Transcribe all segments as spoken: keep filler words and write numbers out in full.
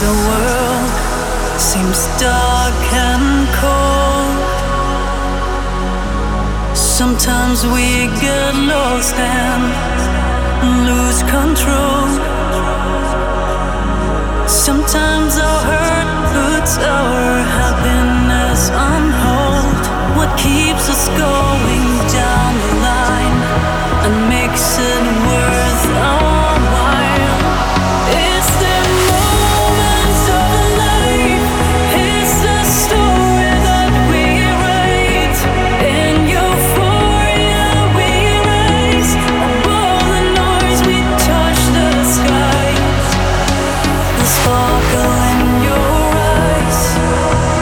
The world seems dark and cold. Sometimes we get lost and lose control. Sometimes our hurt puts our happiness on hold. What keeps us going down the line and makes it worth our while? It's the sparkle in your eyes.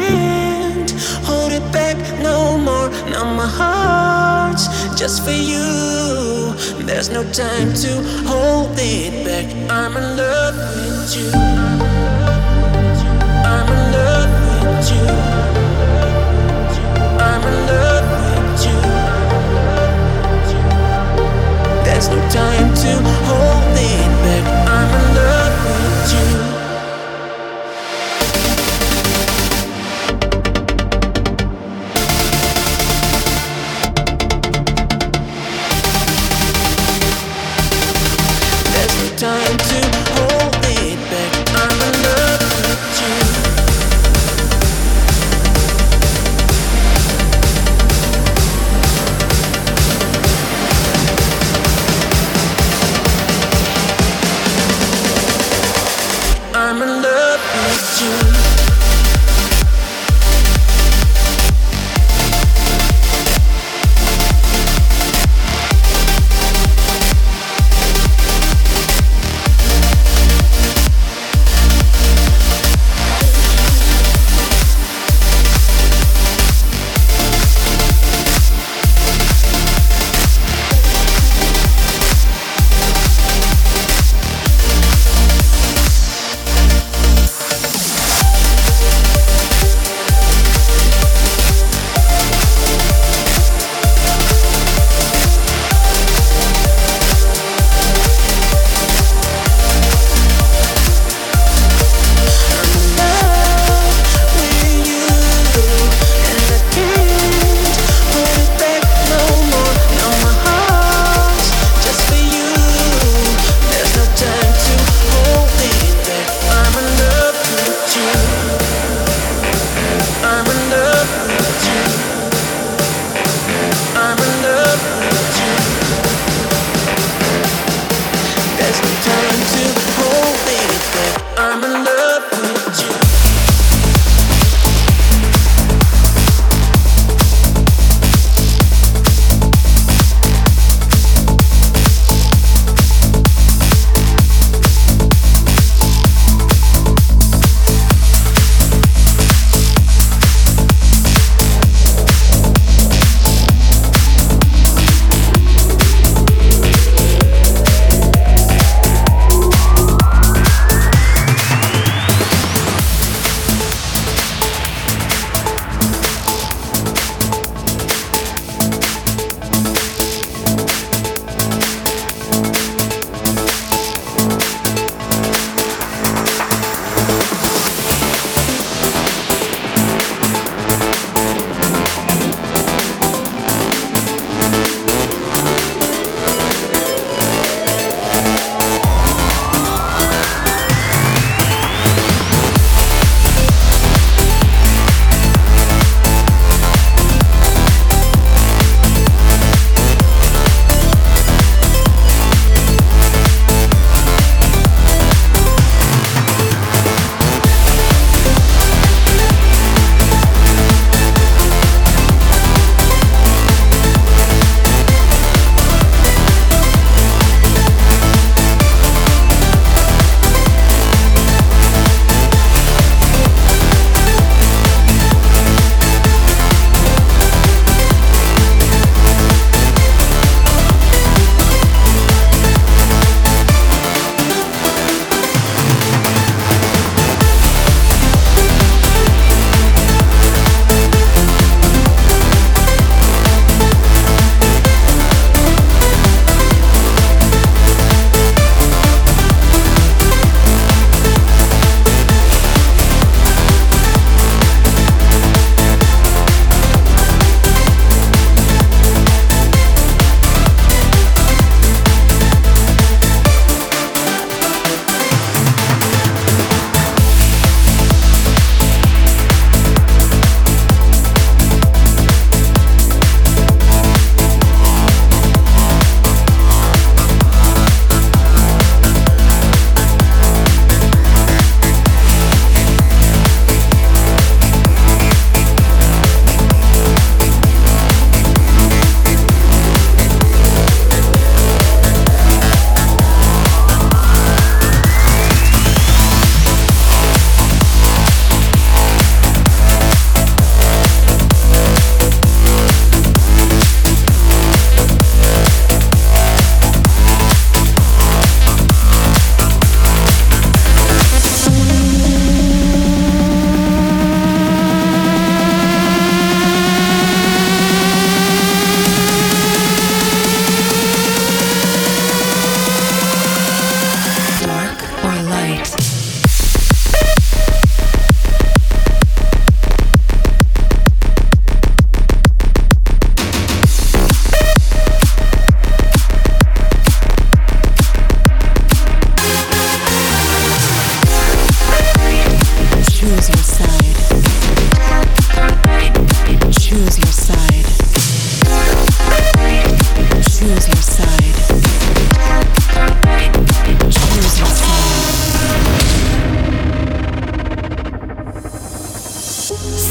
can't hold it back no more. Now my heart's just for you. There's no time to hold it back. I'm in love with you. I'm in love with you. I'm in love with you. There's no time to hold it back. I'm in love with you. Time to hold it back. I'm in love.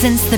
Since the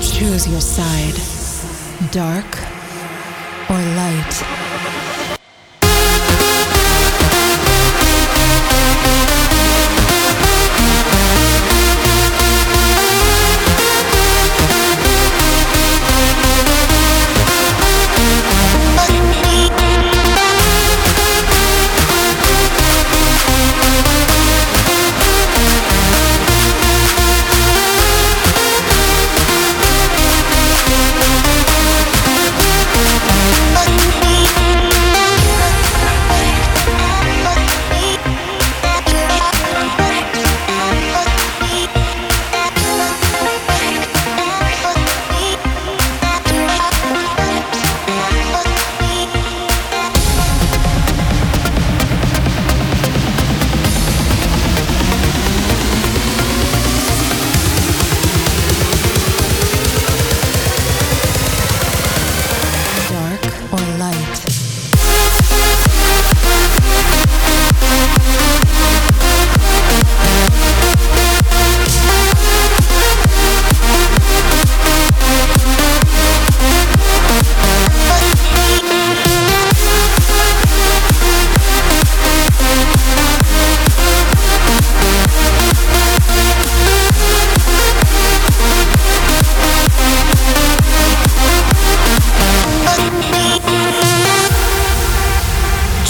Choose your side, dark or light.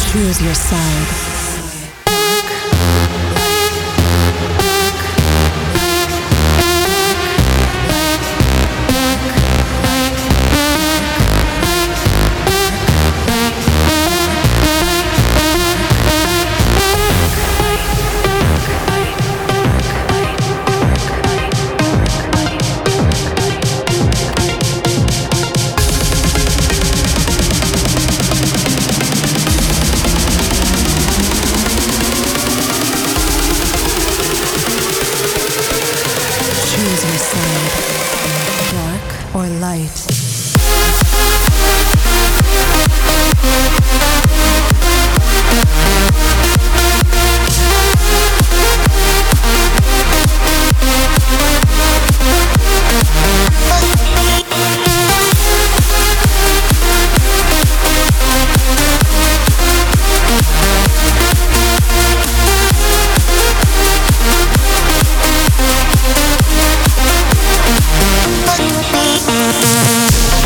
Choose your side. Choose your side, dark or light. We'll be right back.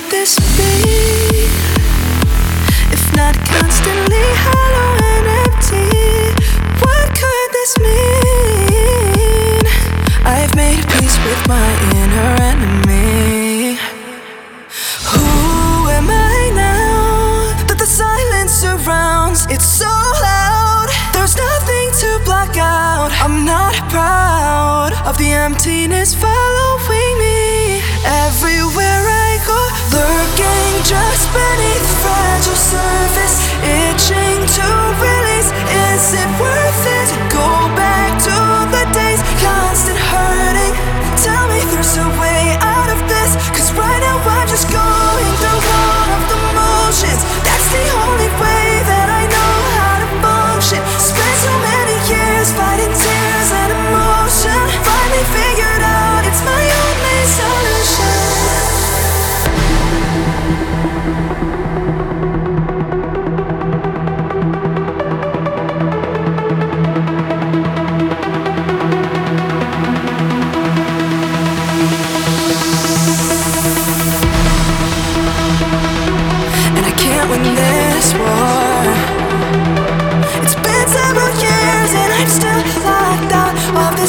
could this be, if not constantly hollow and empty? What could this mean? I've made peace with my inner enemy. Who am I now that the silence surrounds? It's so loud, there's nothing to block out. I'm not proud of the emptiness following me everywhere I go, lurking just beneath the fragile surface, itching to release. Is it worth it to go back to the days? Constant hurting, tell me there's a way out of this, cause right now I'm just going through all of the motions. That's the only way that I know how to function. Spent so many years fighting tears and emotion, finally figured out it's my only solution.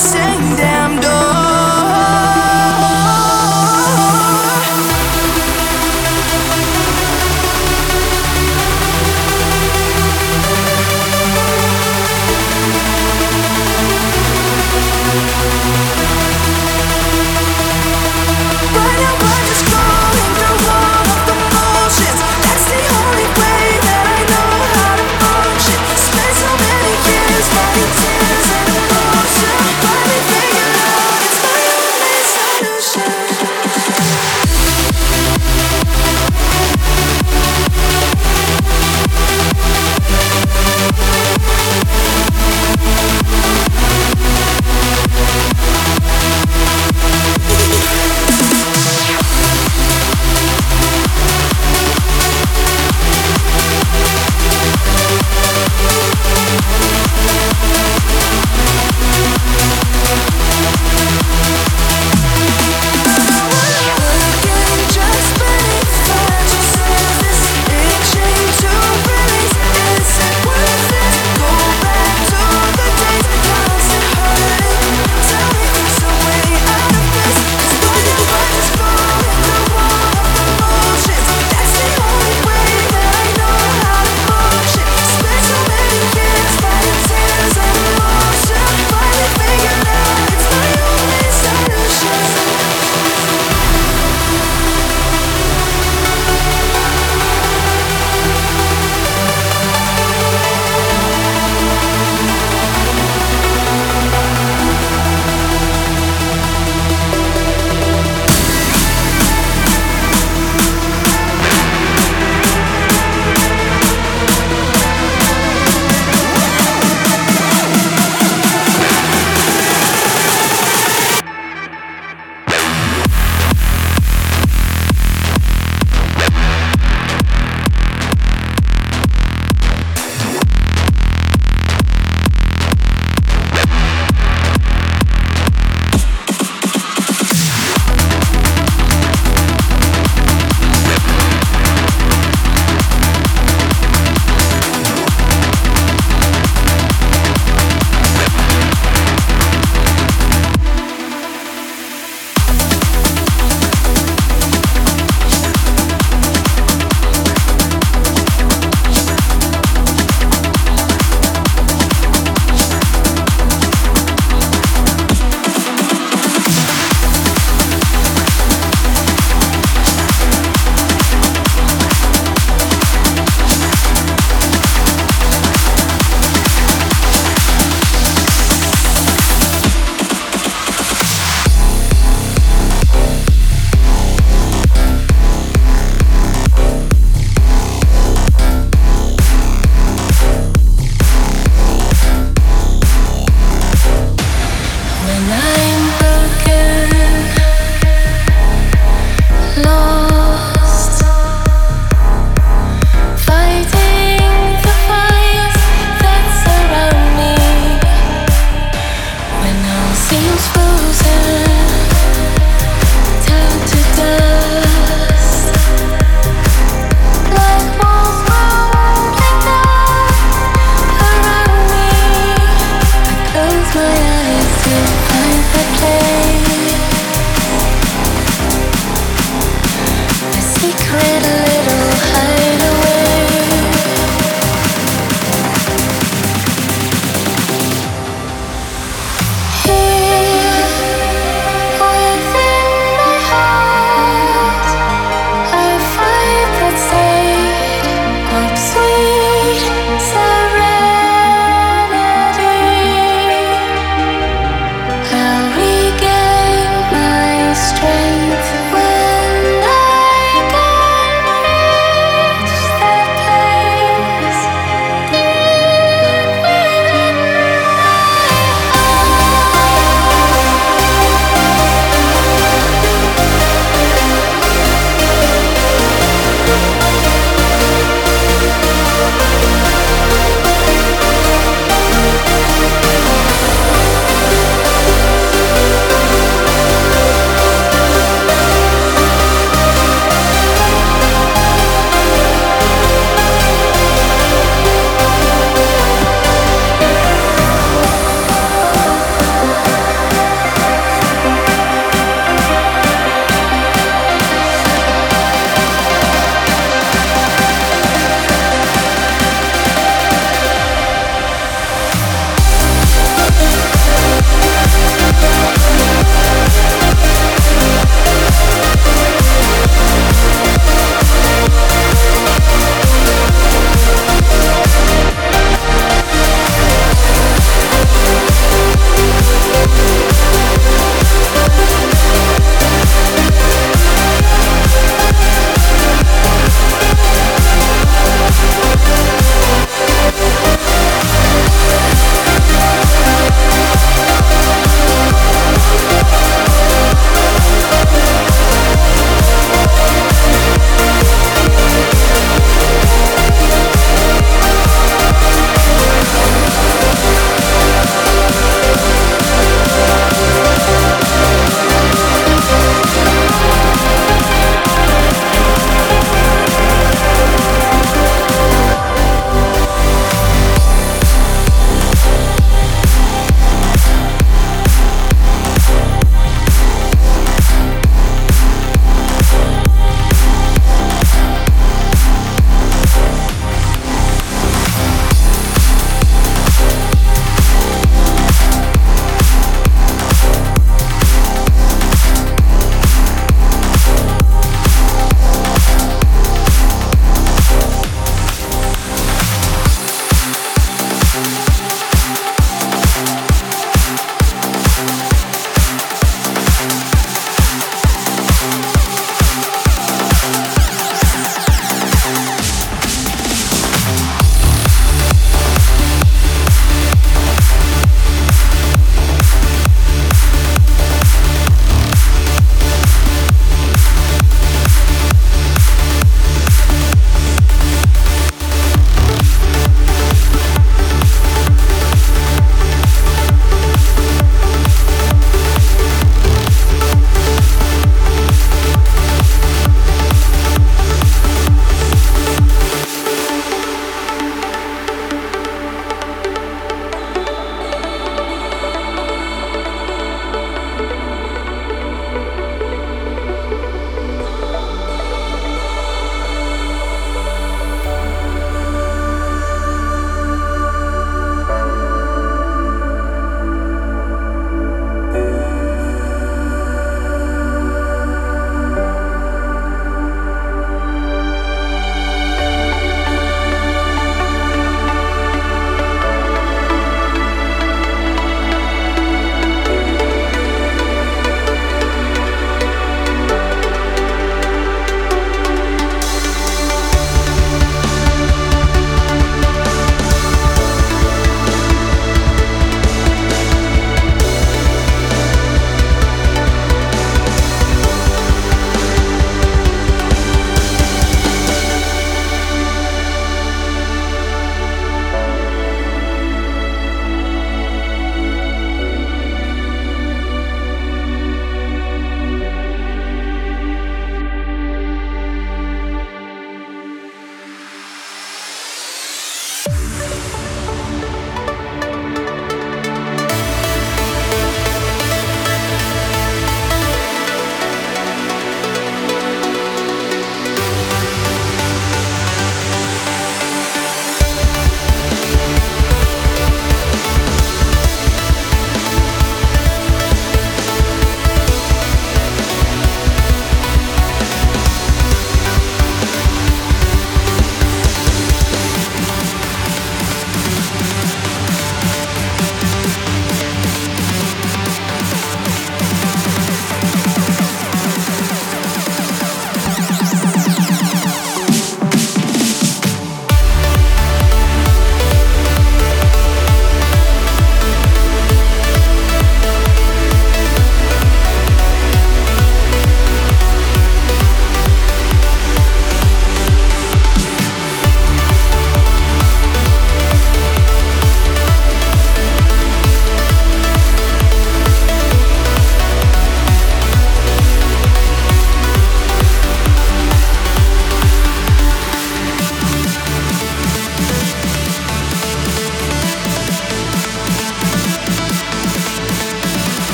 Same damn door. It's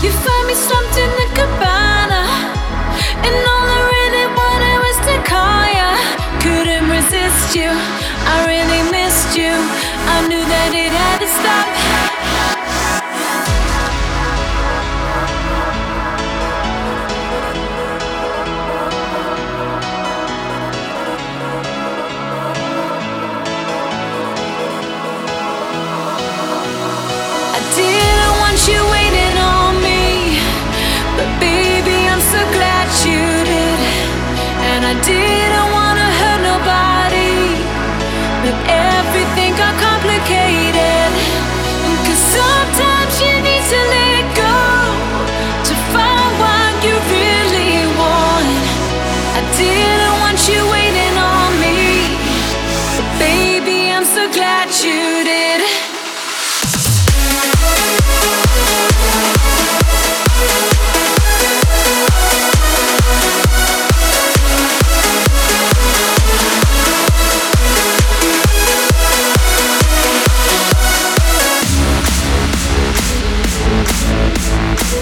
You find me slumped in the cabana, and all I really wanted was to call ya. Couldn't resist you, I really missed you. I knew that it had to stop. I didn't wanna hurt nobody, but everything got complicated. Cause sometimes you need to let go to find what you really want. I didn't want you waiting on me, but baby, I'm so glad you did. We'll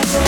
be right back.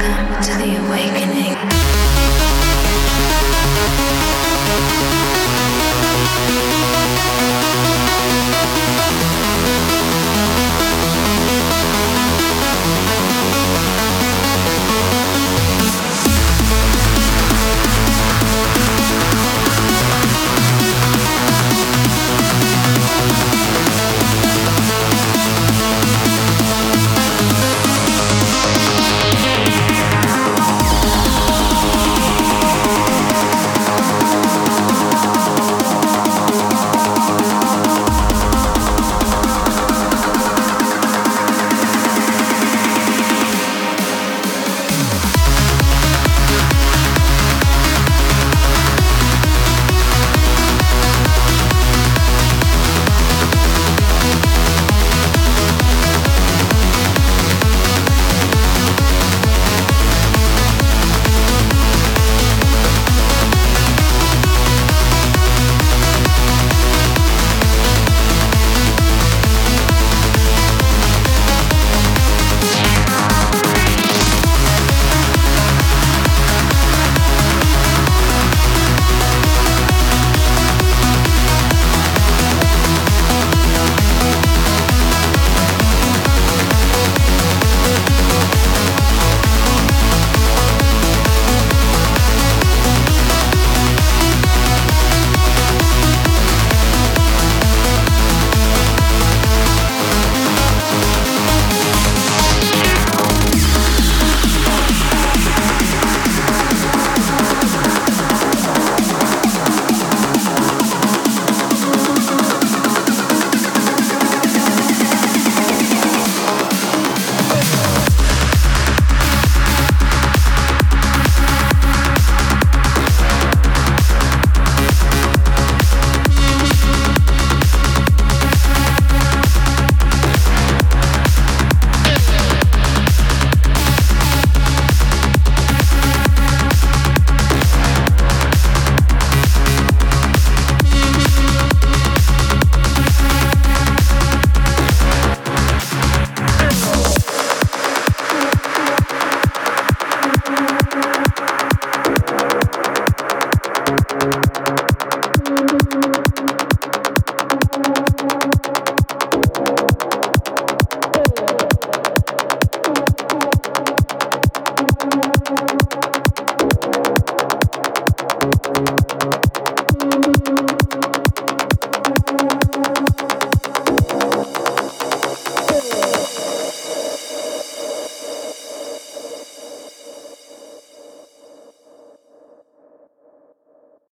Welcome to the awakening.